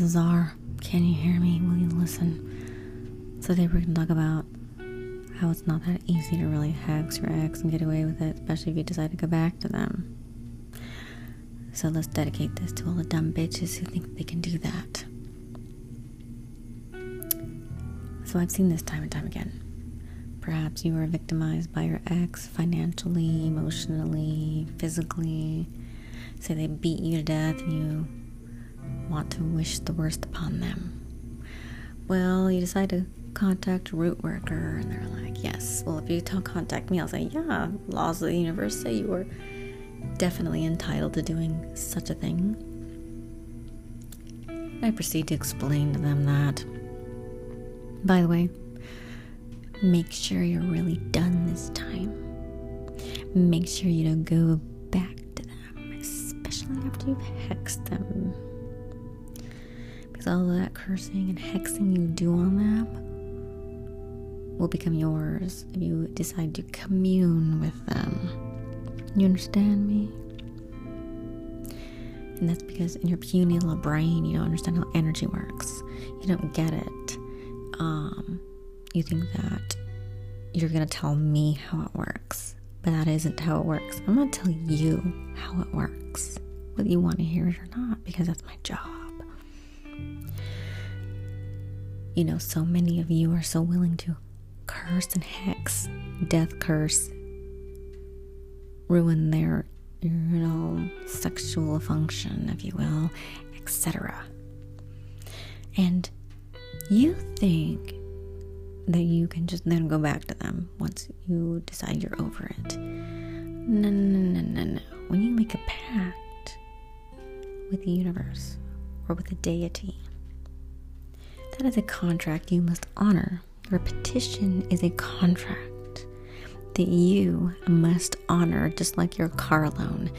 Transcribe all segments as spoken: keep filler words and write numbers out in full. voices are. Can you hear me? Will you listen? Today we're going to talk about how it's not that easy to really hex your ex and get away with it, especially if you decide to go back to them. So let's dedicate this to all the dumb bitches who think they can do that. So I've seen this time and time again. Perhaps you were victimized by your ex financially, emotionally, physically. Say they beat you to death and you want to wish the worst upon them. Well, you decide to contact a root worker and they're like, yes, well, if you don't contact me, I'll say, yeah, laws of the universe say you were definitely entitled to doing such a thing. I proceed to explain to them that, by the way, make sure you're really done this time. Make sure you don't go back to them, especially after you've hexed them. Because all that cursing and hexing you do on them will become yours if you decide to commune with them. You understand me? And that's because in your puny little brain, you don't understand how energy works. You don't get it. Um, you think that you're going to tell me how it works. But that isn't how it works. I'm going to tell you how it works. Whether you want to hear it or not, because that's my job. You know, so many of you are so willing to curse and hex, death curse, ruin their, you know, sexual function, if you will, et cetera. And you think that you can just then go back to them once you decide you're over it. No, no, no, no, no. When you make a pact with the universe or with a deity, that is a contract you must honor. Your petition is a contract that you must honor, just like your car loan.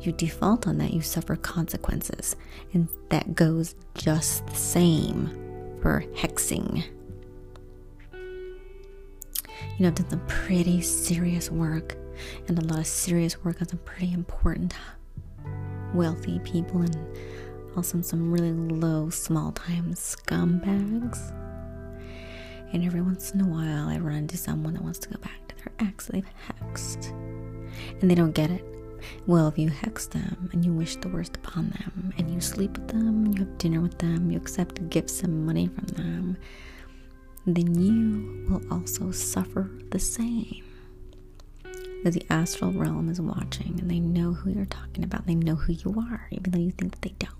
You default on that, you suffer consequences. And that goes just the same for hexing. You know, I've done some pretty serious work, and a lot of serious work on some pretty important wealthy people, and also some really low, small-time scumbags. And every once in a while, I run into someone that wants to go back to their ex they've hexed. And they don't get it. Well, if you hex them, and you wish the worst upon them, and you sleep with them, and you have dinner with them, you accept gifts and money from them, then you will also suffer the same. Because the astral realm is watching, and they know who you're talking about. They know who you are, even though you think that they don't.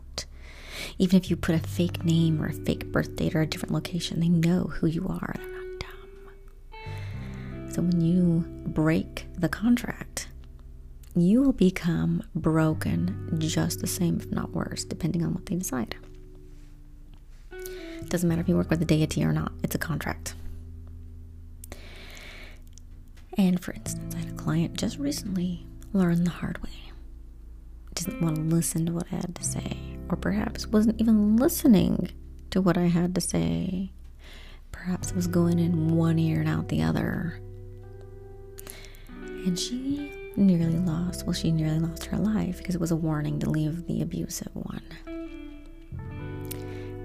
Even if you put a fake name or a fake birth date or a different location, they know who you are. They're not dumb. So when you break the contract, you will become broken just the same, if not worse, depending on what they decide. It doesn't matter if you work with a deity or not. It's a contract. And for instance, I had a client just recently learn the hard way. Didn't want to listen to what I had to say, or perhaps wasn't even listening to what I had to say. Perhaps it was going in one ear and out the other. And she nearly lost, well, she nearly lost her life because it was a warning to leave the abusive one.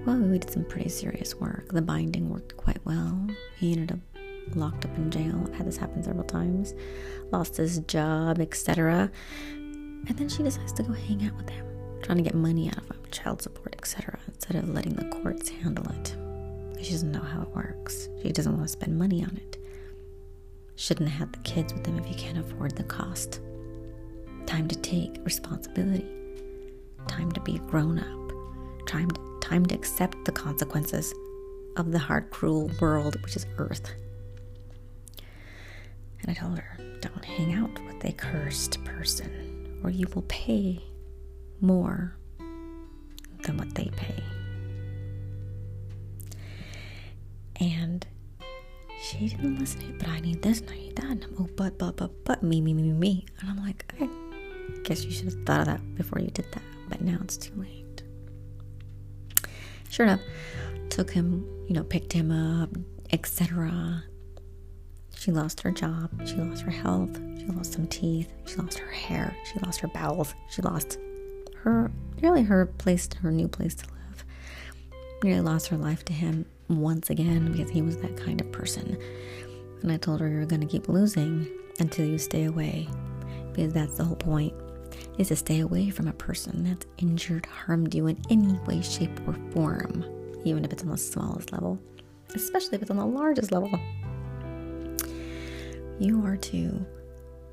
Well, we did some pretty serious work. The binding worked quite well. He ended up locked up in jail. I've had this happen several times. Lost his job, et cetera. And then she decides to go hang out with him, trying to get money out of him, child support, et cetera, instead of letting the courts handle it. She doesn't know how it works. She doesn't want to spend money on it. Shouldn't have had the kids with him if you can't afford the cost. Time to take responsibility. Time to be grown up. Time to, time to accept the consequences of the hard, cruel world, which is Earth. And I told her, don't hang out with a cursed person, or you will pay more than what they pay. And she didn't listen to it, but I need this and I need that. And I'm, oh, but, but, but, but, me, me, me, me. And I'm like, I guess you should have thought of that before you did that. But now it's too late. Sure enough, took him, you know, picked him up, et cetera. She lost her job, she lost her health, she lost some teeth, she lost her hair, she lost her bowels, she lost her, really her place, her new place to live. nearly lost her life to him once again because he was that kind of person. And I told her, you're going to keep losing until you stay away, because that's the whole point, is to stay away from a person that's injured, harmed you in any way, shape, or form, even if it's on the smallest level, especially if it's on the largest level. You are to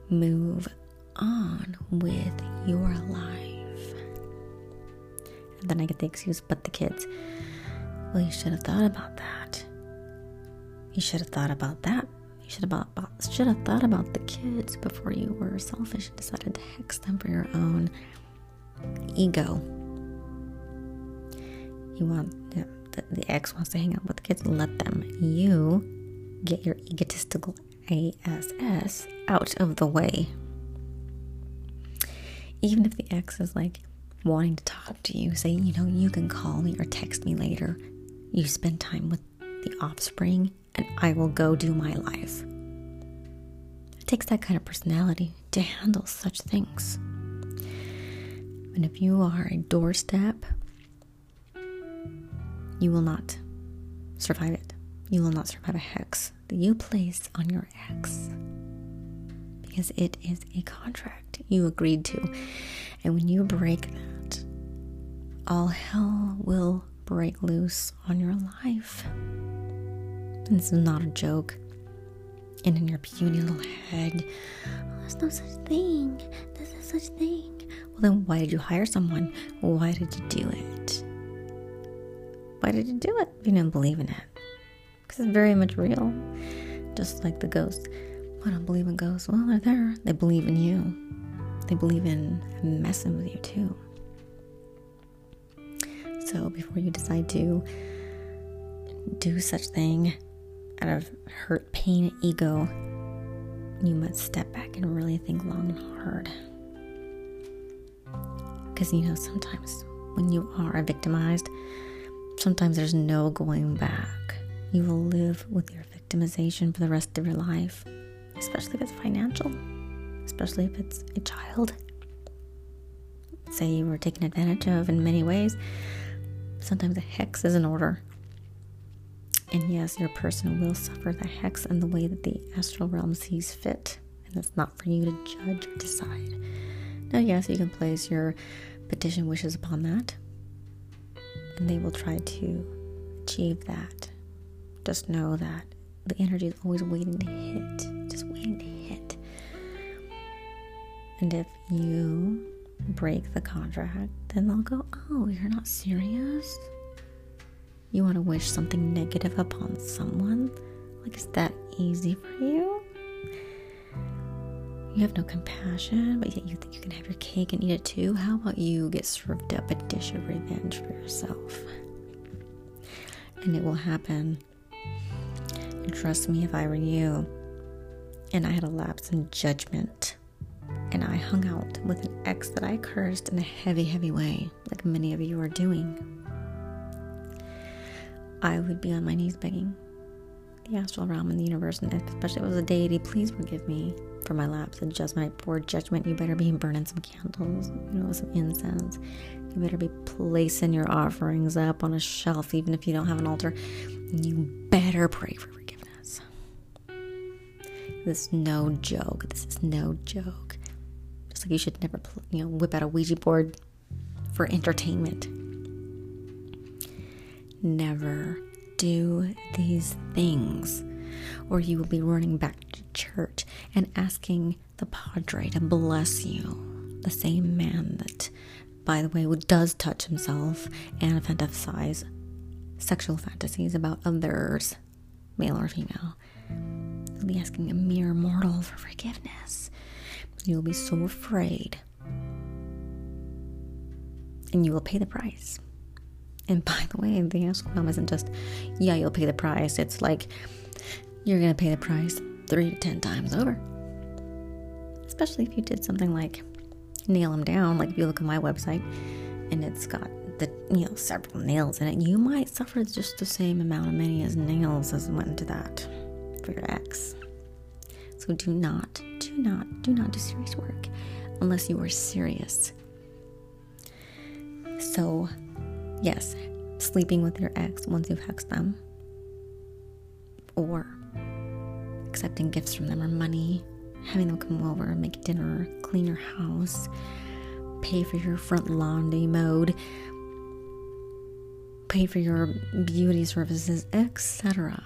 move on with your life. And then I get the excuse, but the kids. Well, you should have thought about that. You should have thought about that. You should have, about, should have thought about the kids before you were selfish and decided to hex them for your own ego. You want, you know, the, the ex wants to hang out with the kids. Let them. You get your egotistical ass out of the way. Even if the ex is like wanting to talk to you, say, you know, you can call me or text me later. You spend time with the offspring and I will go do my life. It takes that kind of personality to handle such things. And if you are a doorstep, you will not survive it. You will not survive a hex that you placed on your ex, because it is a contract you agreed to. And when you break that, all hell will break loose on your life. And this is not a joke. And in your puny little head, oh, there's no such thing. There's no such thing. Well, then why did you hire someone? Why did you do it? Why did you do it if you didn't believe in it? Because it's very much real. Just like the ghosts. I don't believe in ghosts. Well, they're there. They believe in you. They believe in messing with you too. So before you decide to do such thing out of hurt, pain, ego, you must step back and really think long and hard. Because, you know, sometimes when you are victimized, sometimes there's no going back. You will live with your victimization for the rest of your life, especially if it's financial, especially if it's a child. Say you were taken advantage of in many ways. Sometimes a hex is in order. And yes, your person will suffer the hex in the way that the astral realm sees fit. And it's not for you to judge or decide. Now, yes, you can place your petition wishes upon that, and they will try to achieve that. Just know that the energy is always waiting to hit, just waiting to hit. And if you break the contract, then they'll go, oh, you're not serious? You want to wish something negative upon someone? Like, is that easy for you? You have no compassion, but yet you think you can have your cake and eat it too? How about you get served up a dish of revenge for yourself? And it will happen. And trust me, if I were you, and I had a lapse in judgment, and I hung out with an ex that I cursed in a heavy, heavy way, like many of you are doing, I would be on my knees begging the astral realm and the universe, and especially if it was a deity, please forgive me for my lapse in judgment. I poor judgment. You better be burning some candles, you know, some incense. You better be placing your offerings up on a shelf, even if you don't have an altar. You better pray for forgiveness. This is no joke. This is no joke. Just like you should never, you know, whip out a Ouija board for entertainment. Never do these things, or you will be running back to church and asking the Padre to bless you. The same man that, by the way, who does touch himself and fantasize sexual fantasies about others, male or female. You'll be asking a mere mortal for forgiveness. You'll be so afraid. And you will pay the price. And by the way, the astral realm isn't just, yeah, you'll pay the price. It's like, you're going to pay the price three to ten times over. Especially if you did something like nail them down. Like if you look at my website and it's got the, you know, several nails in it, you might suffer just the same amount of many as nails as went into that for your ex. So do not, do not, do not do serious work unless you are serious. So yes, sleeping with your ex once you've hexed them, or accepting gifts from them or money, having them come over, make dinner, clean your house, pay for your front lawn day mowed, pay for your beauty services, et cetera.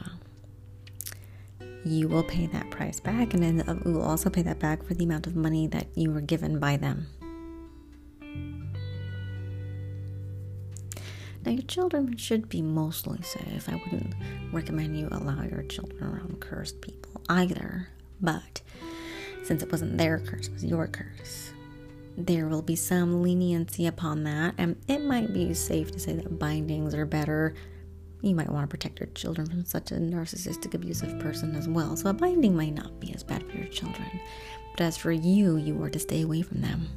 You will pay that price back, and then you will also pay that back for the amount of money that you were given by them. Now, your children should be mostly safe. I wouldn't recommend you allow your children around cursed people either, but since it wasn't their curse, it was your curse, there will be some leniency upon that, and it might be safe to say that bindings are better. You might want to protect your children from such a narcissistic, abusive person as well, so a binding might not be as bad for your children, but as for you, you are to stay away from them.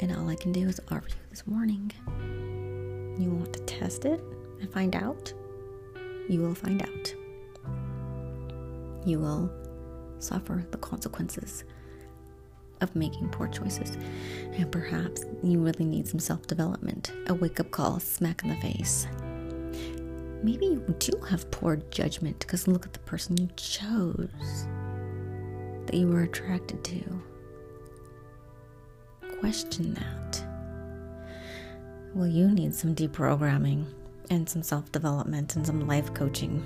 And all I can do is offer you this warning. You want to test it and find out? You will find out. You will suffer the consequences of making poor choices. And perhaps you really need some self-development, a wake-up call, a smack in the face. Maybe you do have poor judgment because look at the person you chose, that you were attracted to. Question that. Well, you need some deprogramming and some self-development and some life coaching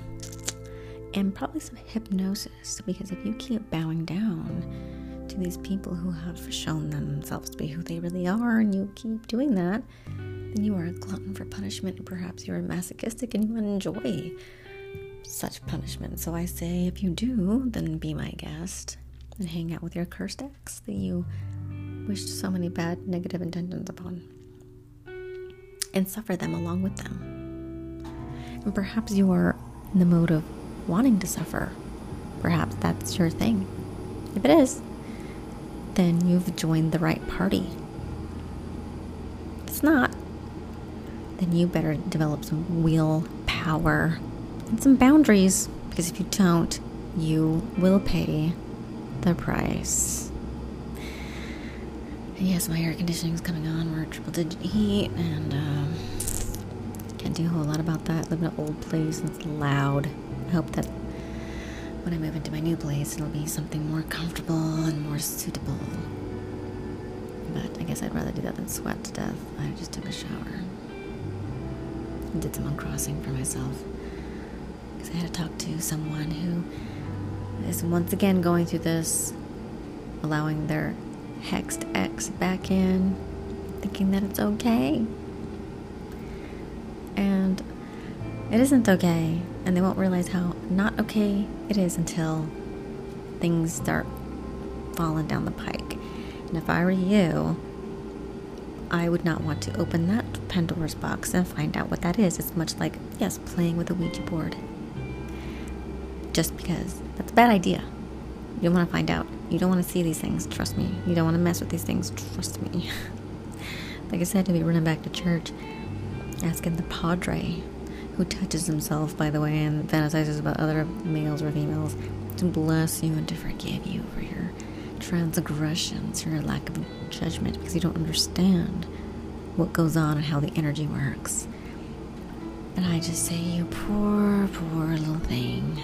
and probably some hypnosis, because if you keep bowing down to these people who have shown themselves to be who they really are and you keep doing that, then you are a glutton for punishment, and perhaps you're masochistic and you enjoy such punishment. So I say if you do, then be my guest and hang out with your cursed ex that you wished so many bad, negative intentions upon, and suffer them along with them. And perhaps you are in the mode of wanting to suffer. Perhaps that's your thing. If it is, then you've joined the right party. If it's not, then you better develop some willpower and some boundaries, because if you don't, you will pay the price. Yes, my air conditioning is coming on. We're triple digit heat, and um, can't do a whole lot about that. I live in an old place and it's loud. I hope that when I move into my new place, it'll be something more comfortable and more suitable. But I guess I'd rather do that than sweat to death. I just took a shower and did some uncrossing for myself, because I had to talk to someone who is once again going through this, allowing their hexed ex back in, thinking that it's okay, and it isn't okay, and they won't realize how not okay it is until things start falling down the pike. And if I were you, I would not want to open that Pandora's box and find out what that is. It's much like, yes, playing with a Ouija board. Just because that's a bad idea. You don't want to find out. You don't want to see these things, trust me. You don't want to mess with these things, trust me. Like I said, to be running back to church, asking the padre, who touches himself, by the way, and fantasizes about other males or females, to bless you and to forgive you for your transgressions, for your lack of judgment, because you don't understand what goes on and how the energy works. And I just say, you poor, poor little thing.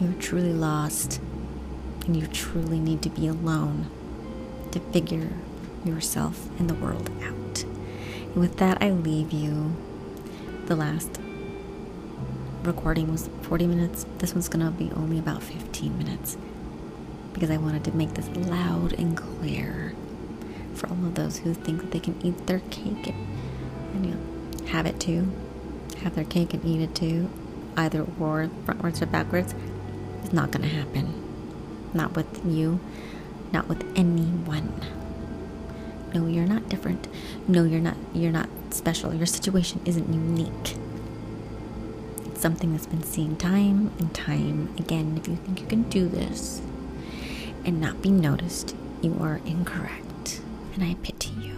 You're truly lost. And you truly need to be alone to figure yourself and the world out. And with that, I leave you. The last recording was forty minutes. This one's gonna be only about fifteen minutes, because I wanted to make this loud and clear for all of those who think that they can eat their cake and, and you know, have it too, have their cake and eat it too, either or, frontwards or backwards. It's not gonna happen. Not with you, not with anyone. No, you're not different. No, you're not you're not special. Your situation isn't unique. It's something that's been seen time and time again. If you think you can do this and not be noticed, you are incorrect. And I pity you.